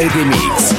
Inside the Mix.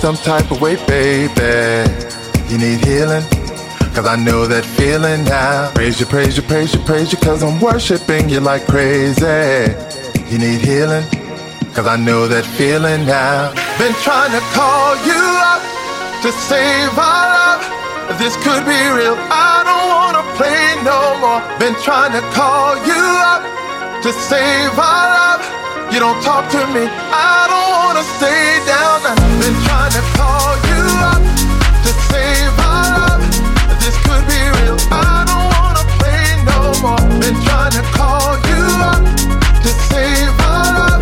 Some type of way, baby. You need healing, cause I know that feeling now. Praise you, praise you, praise you, praise you, cause I'm worshiping you like crazy. You need healing, cause I know that feeling now. Been trying to call you up to save our love. This could be real, I don't wanna play no more. Been trying to call you up to save our love. You don't talk to me, I don't wanna stay down. I've been trying to call you up to save my love. This could be real, I don't wanna play no more. Been trying to call you up to save my love.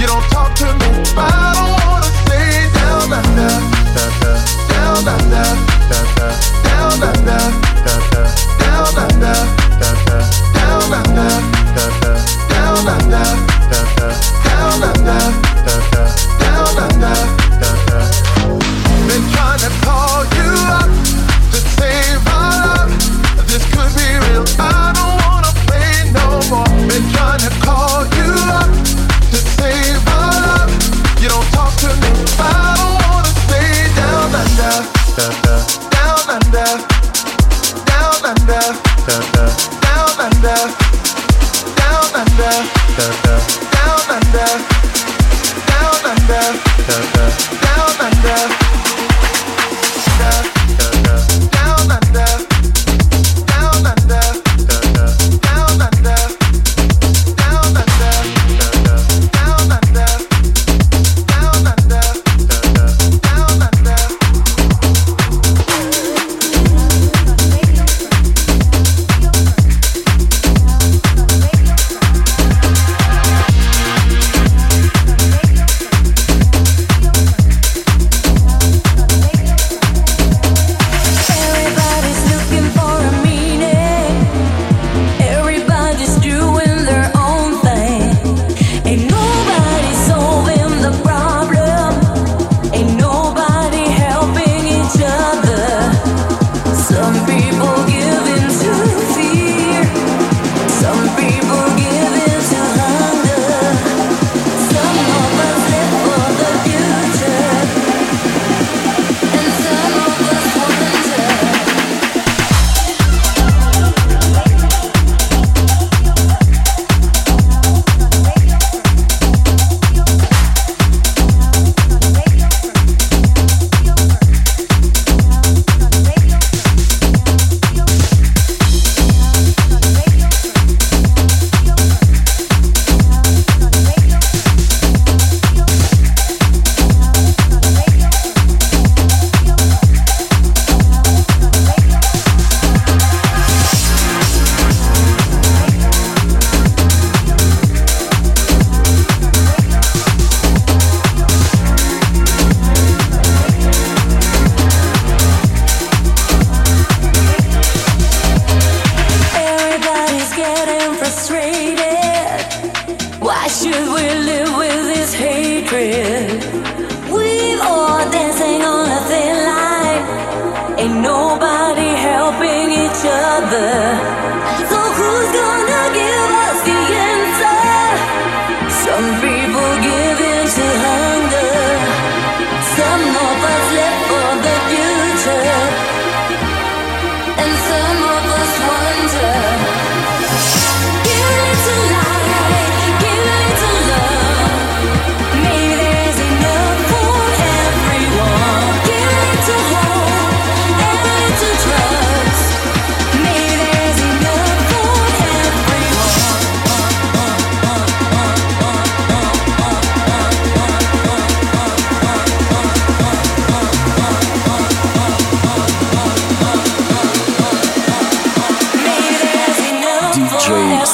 You don't talk to me, I don't wanna stay down. Under, under, down under, under, down under, under, down under, under, down under, under, down under. Down under, down under, been trying to call you up to save our love. This could be real, I don't wanna play no more. Been trying to call you up to save our love. You don't talk to me, I don't wanna stay down under, down under, down under, down under, down under.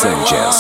Санчез.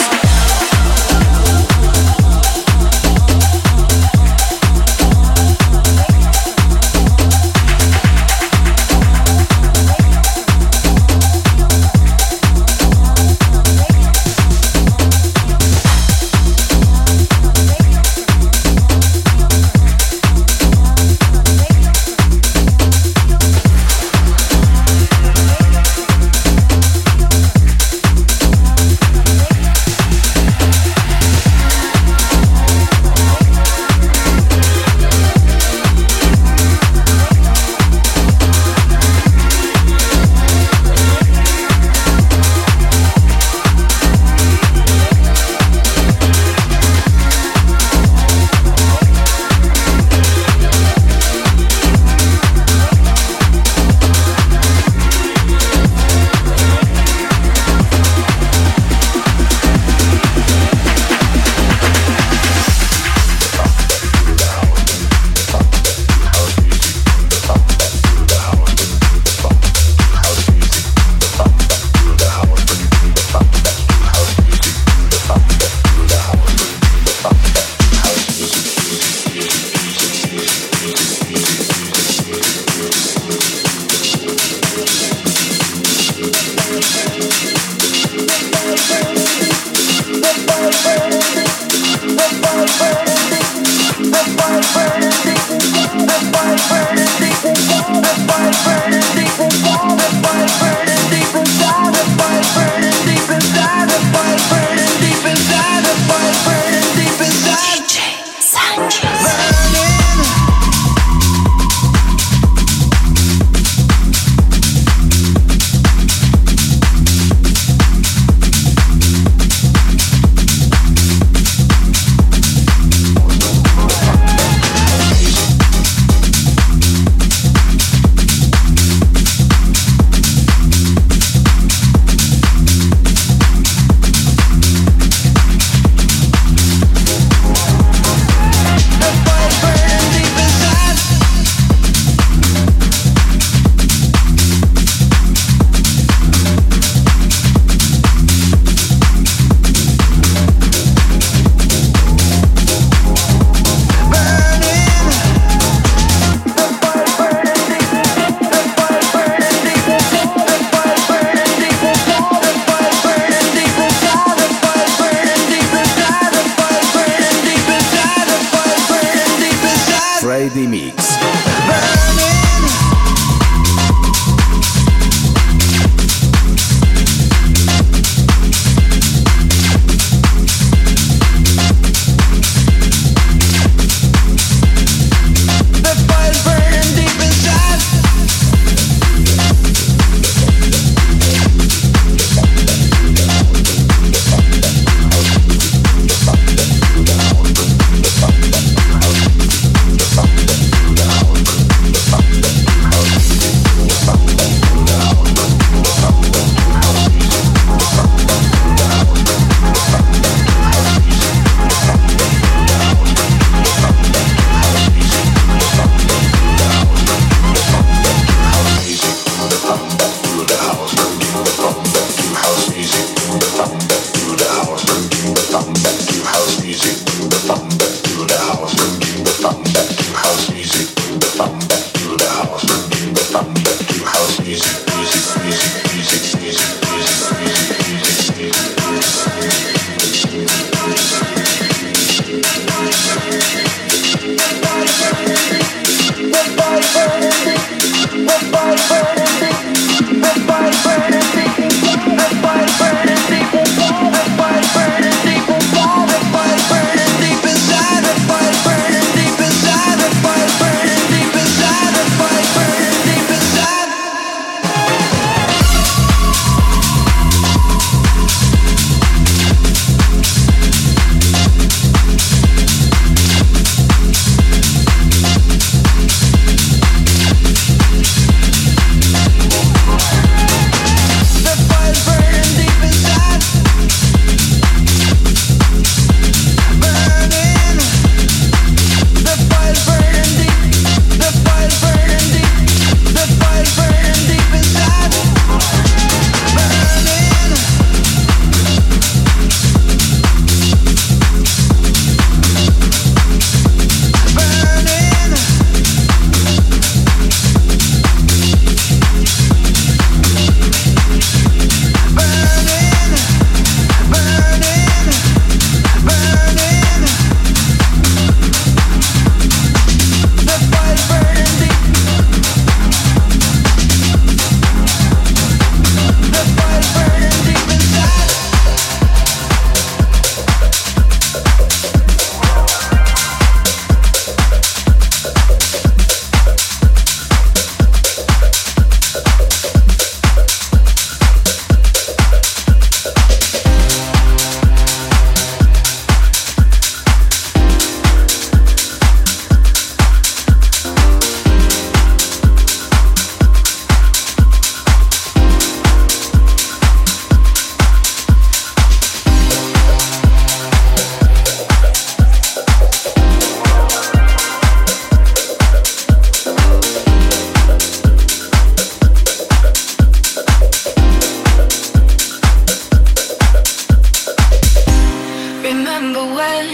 remember when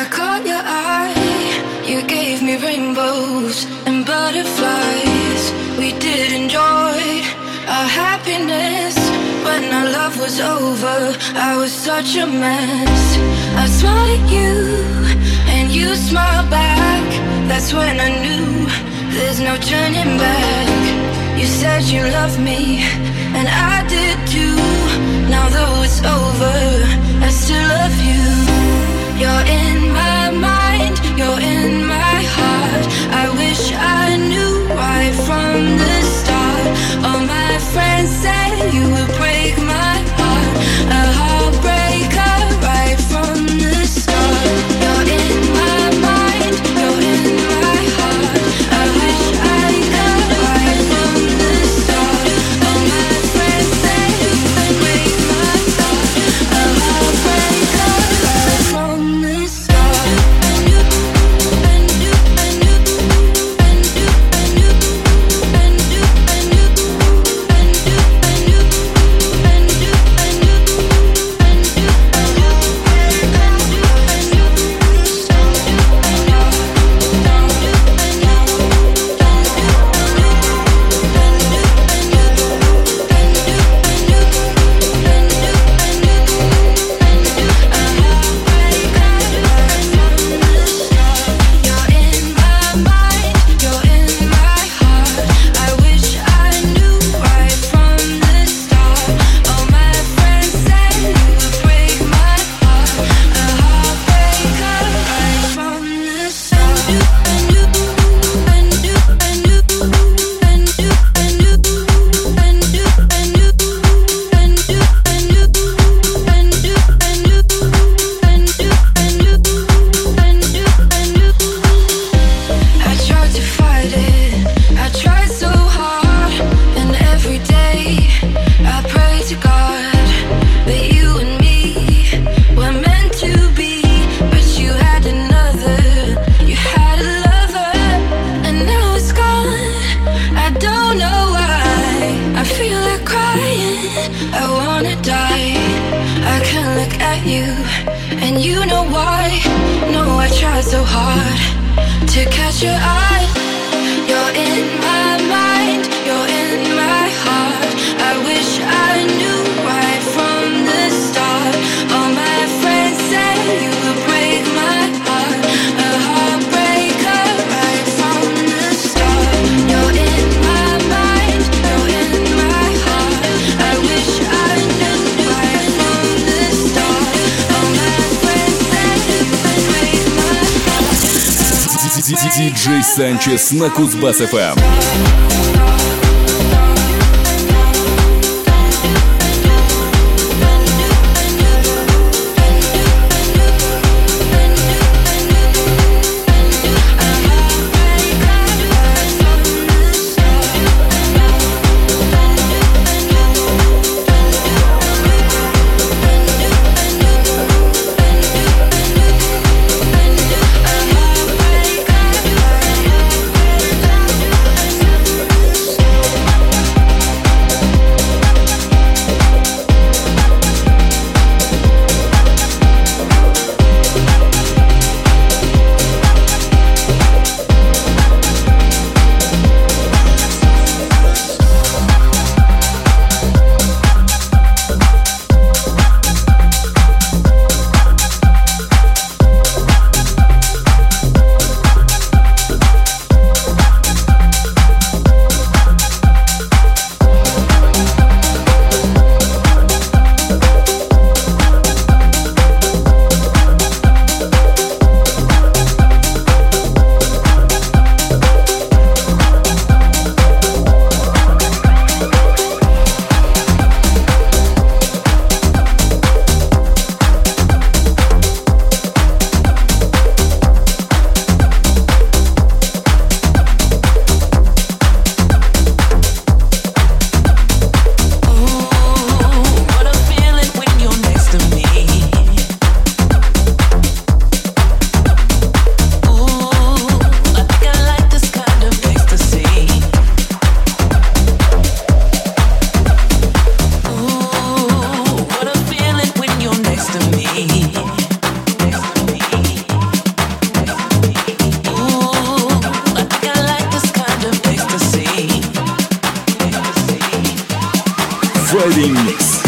I caught your eye. You gave me rainbows and butterflies. We did enjoy our happiness. When our love was over, I was such a mess. I smiled at you and you smiled back. That's when I knew there's no turning back. You said you loved me and I did too. Now though it's over, I still love you. You're in my mind, you're in my heart. I wish I knew right from the start. All my friends said you would break my heart. A heartbreaker right from the start. You're in my mind, you're in my heart. I wish I could right from the start. All my friends said you would break my heart. A heartbreaker right from the start. Диджей Санчез на Кузбасс-ФМ. Friday Mix.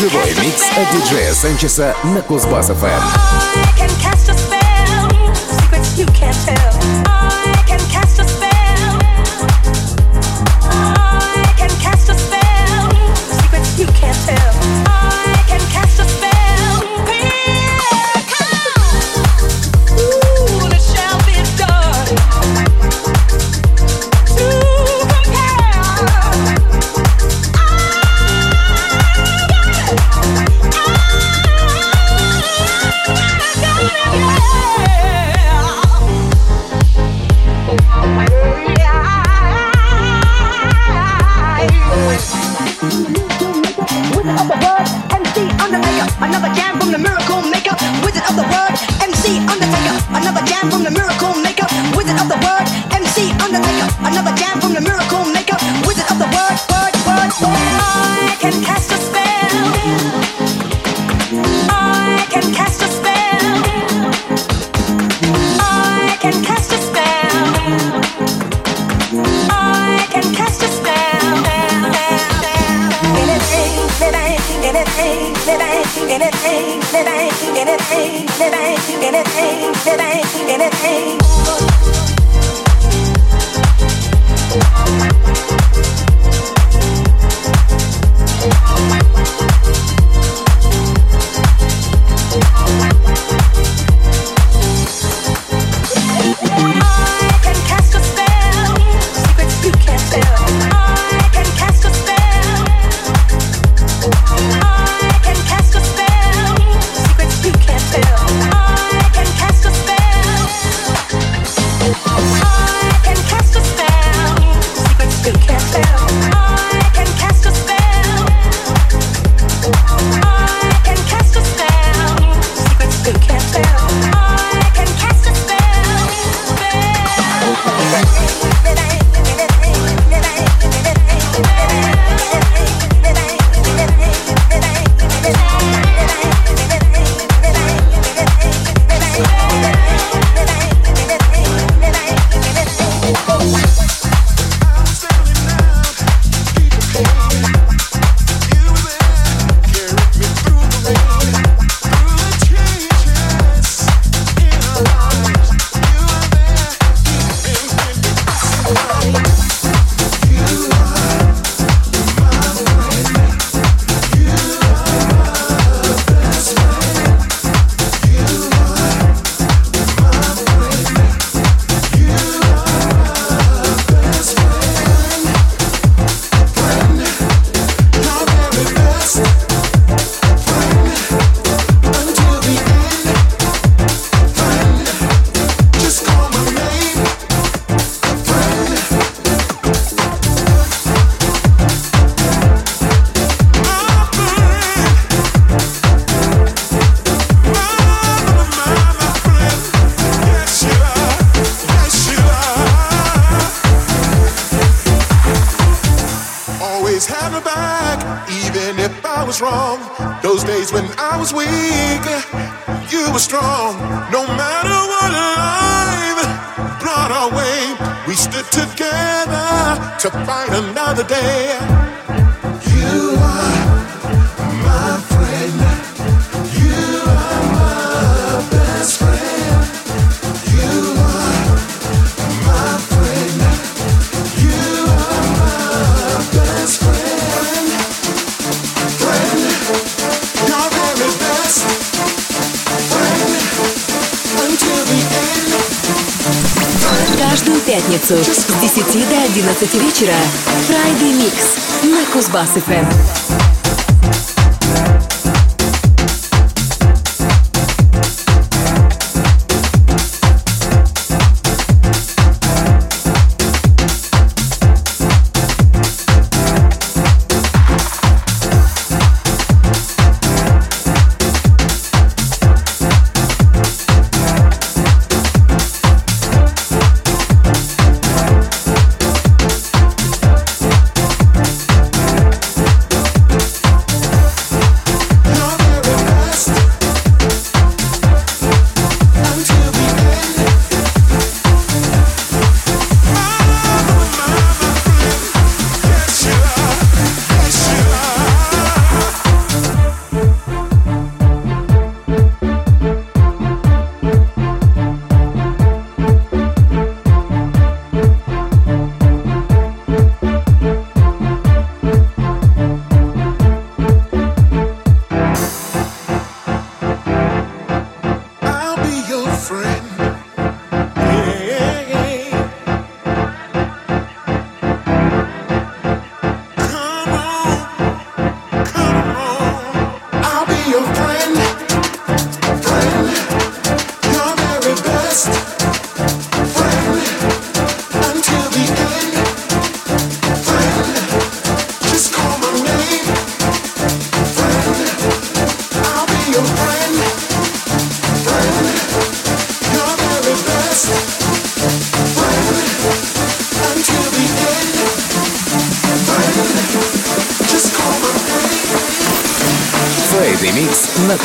Живой микс от диджея Санчеза на Кузбасс-ФМ. another jam from the miracle maker, wizard of the word, MC Undertaker. Another jam from the miracle maker, wizard of the word, word, word, word. I can cast a spell. I can cast a spell. I can cast a spell. I can cast a spell. Anything, living, anything, living, anything, living, anything, living, anything, living, anything. С 10 до 11 вечера Friday Mix на Кузбасс-ФМ. You're музыкальный микс на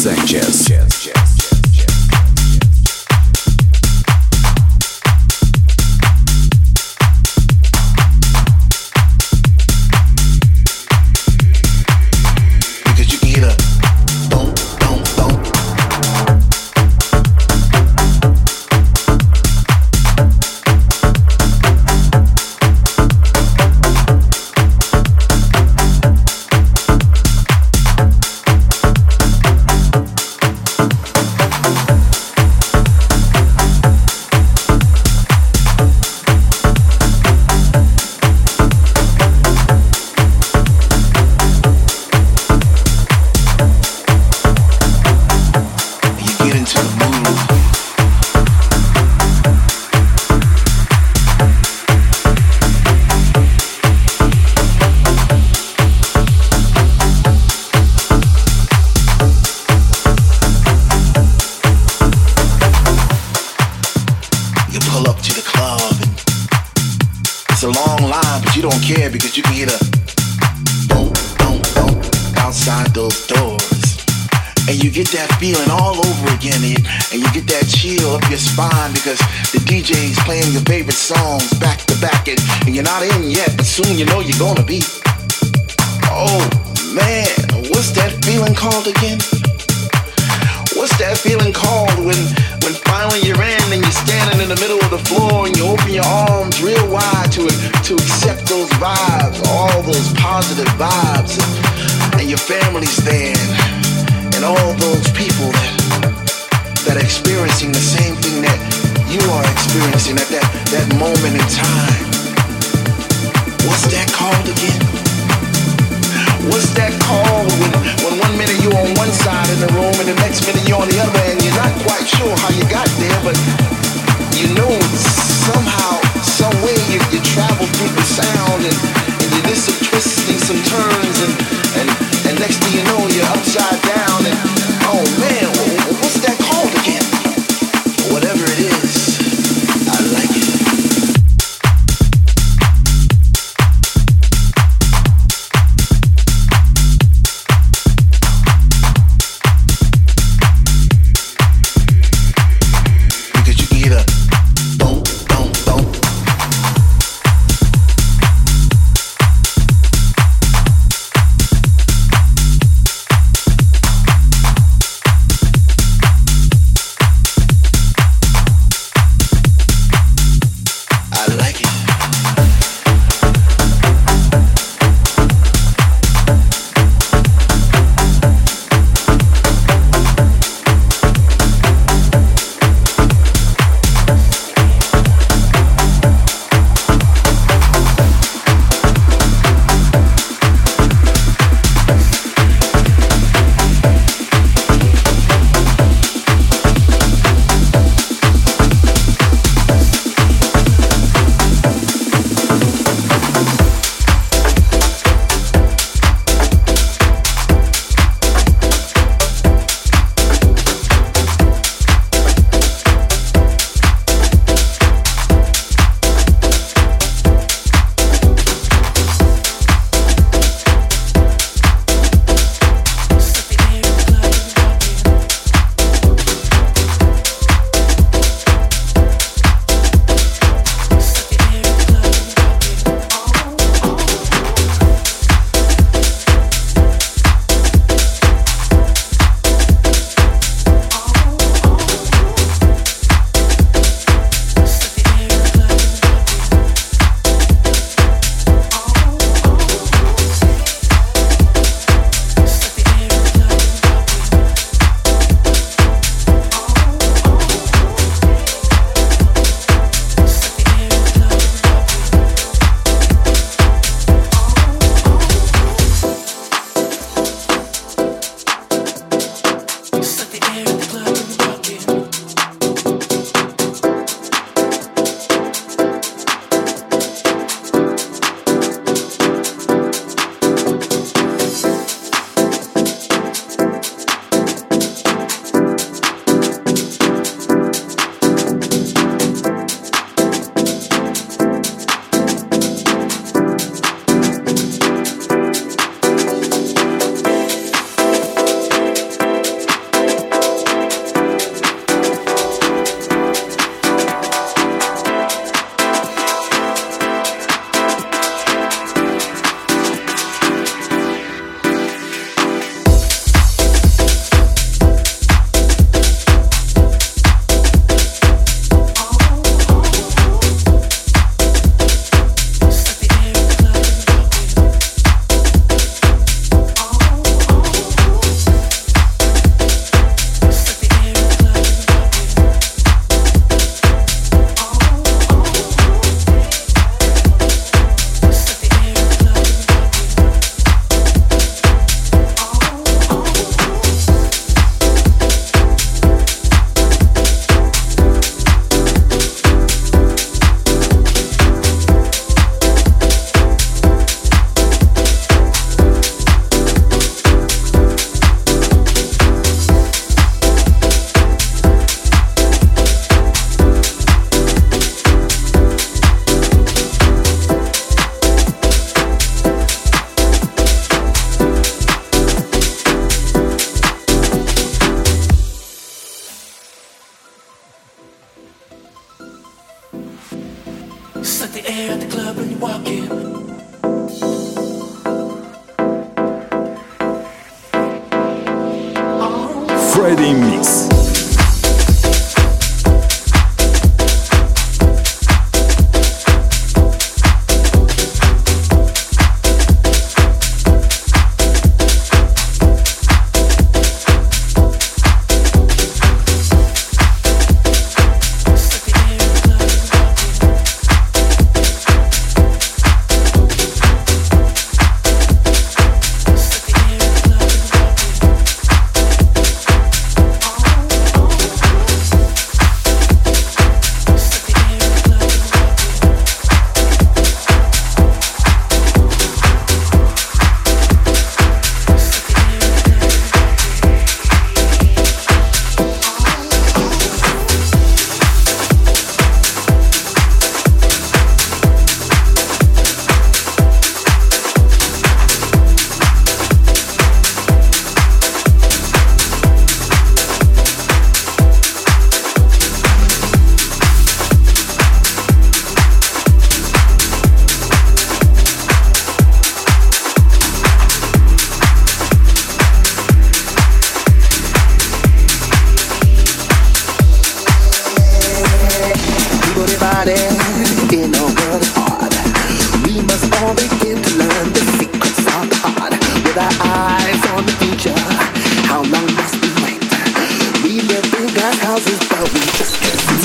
Санчез. Friday Mix.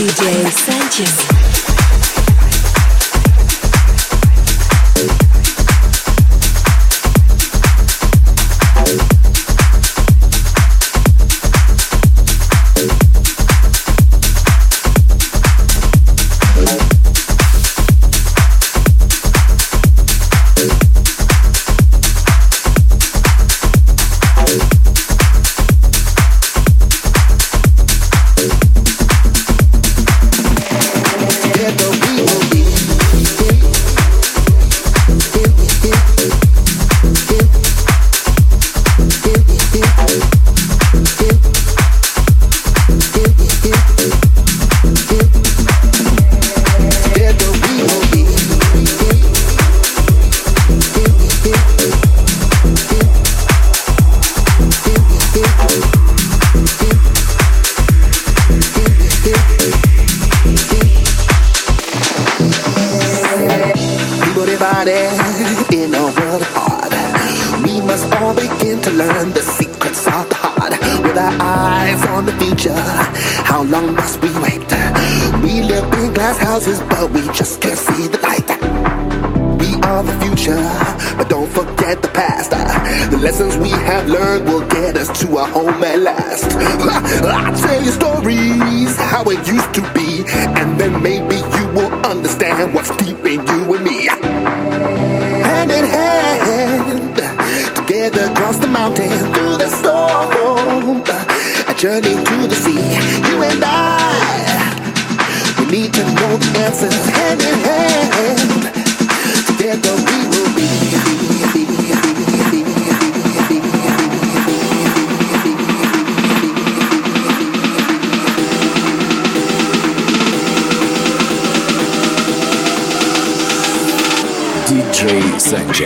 DJ Санчез. DJ Санчез.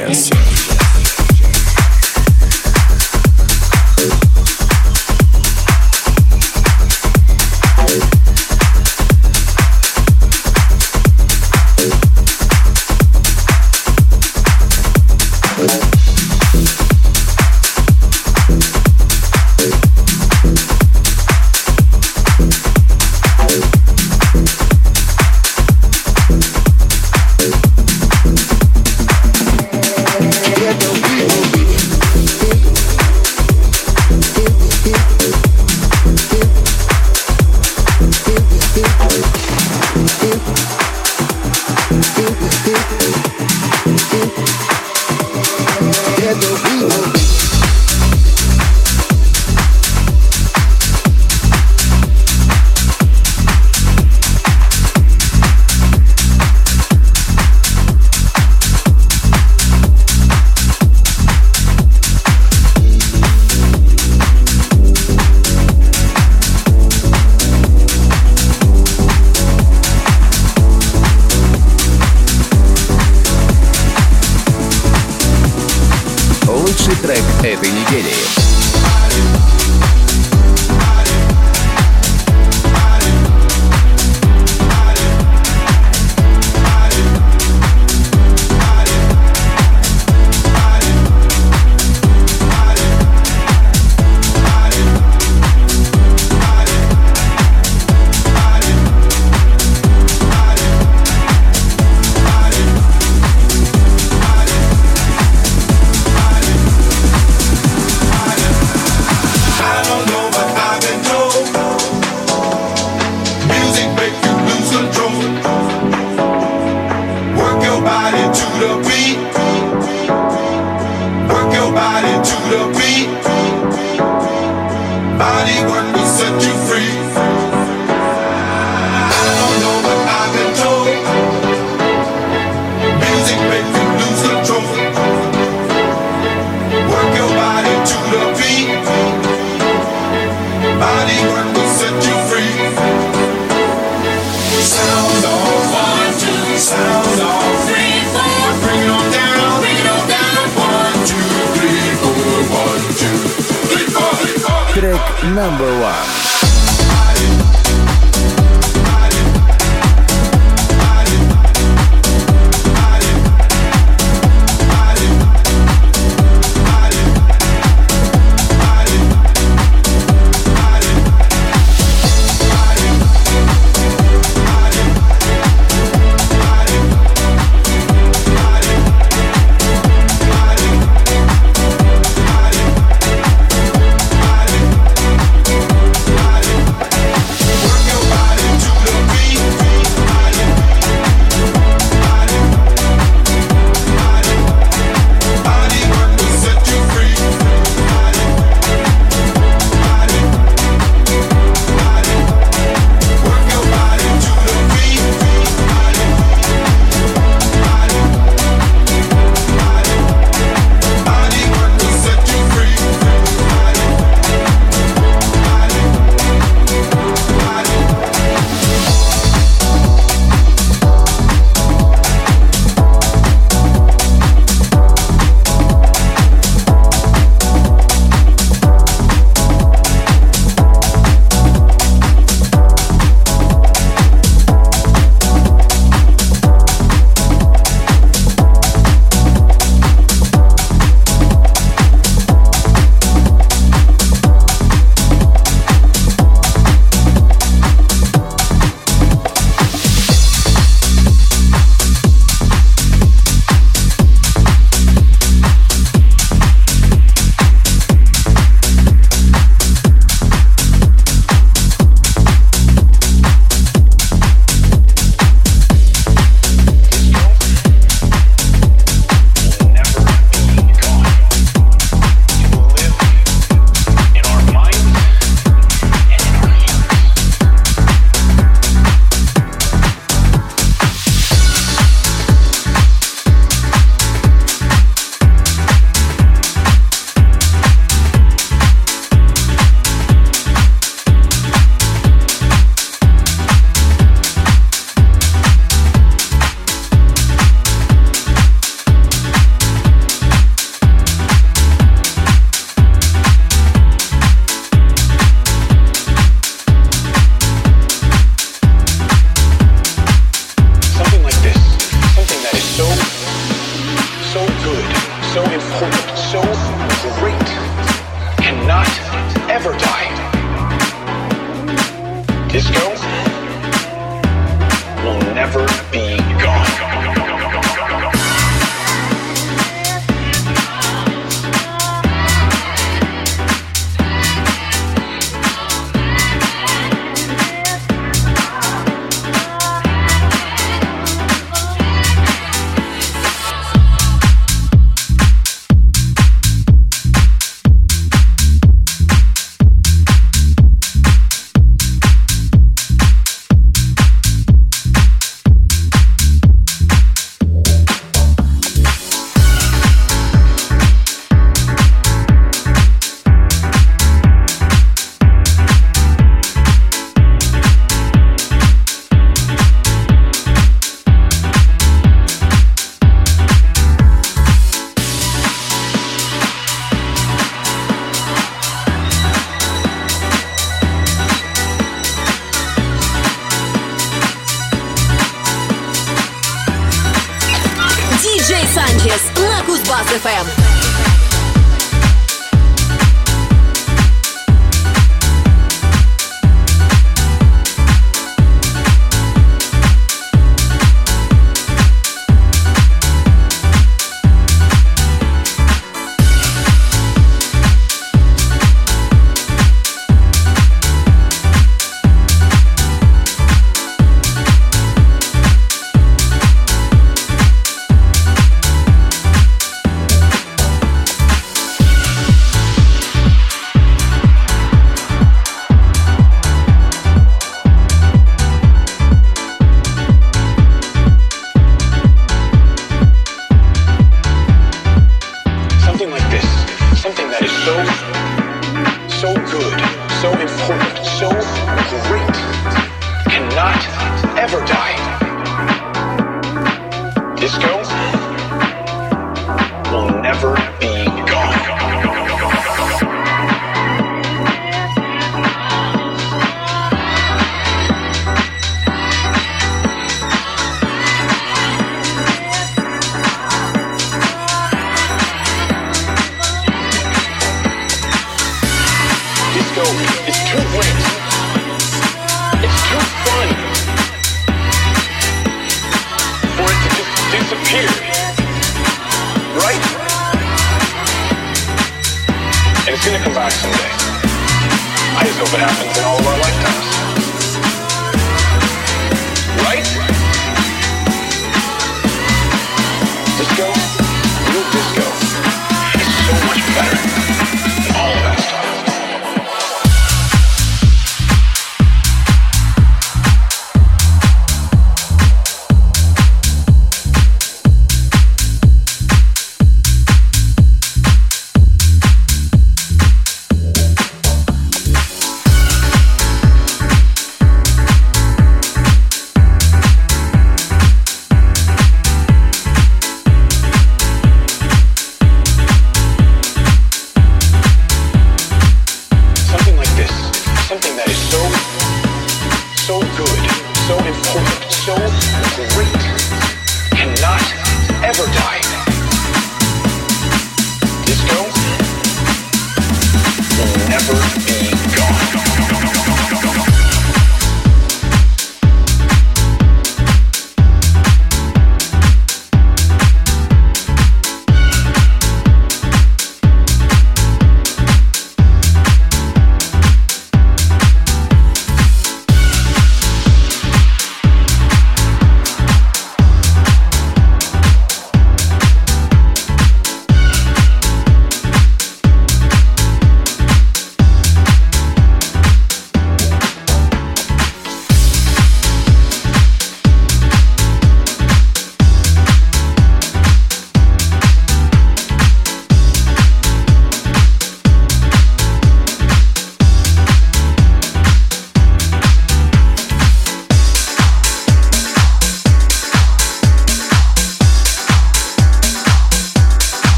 этой недели. Кузбасс-ФМ.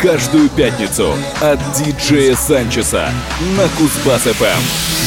Каждую пятницу от диджея Санчеса на Кузбасс-ФМ.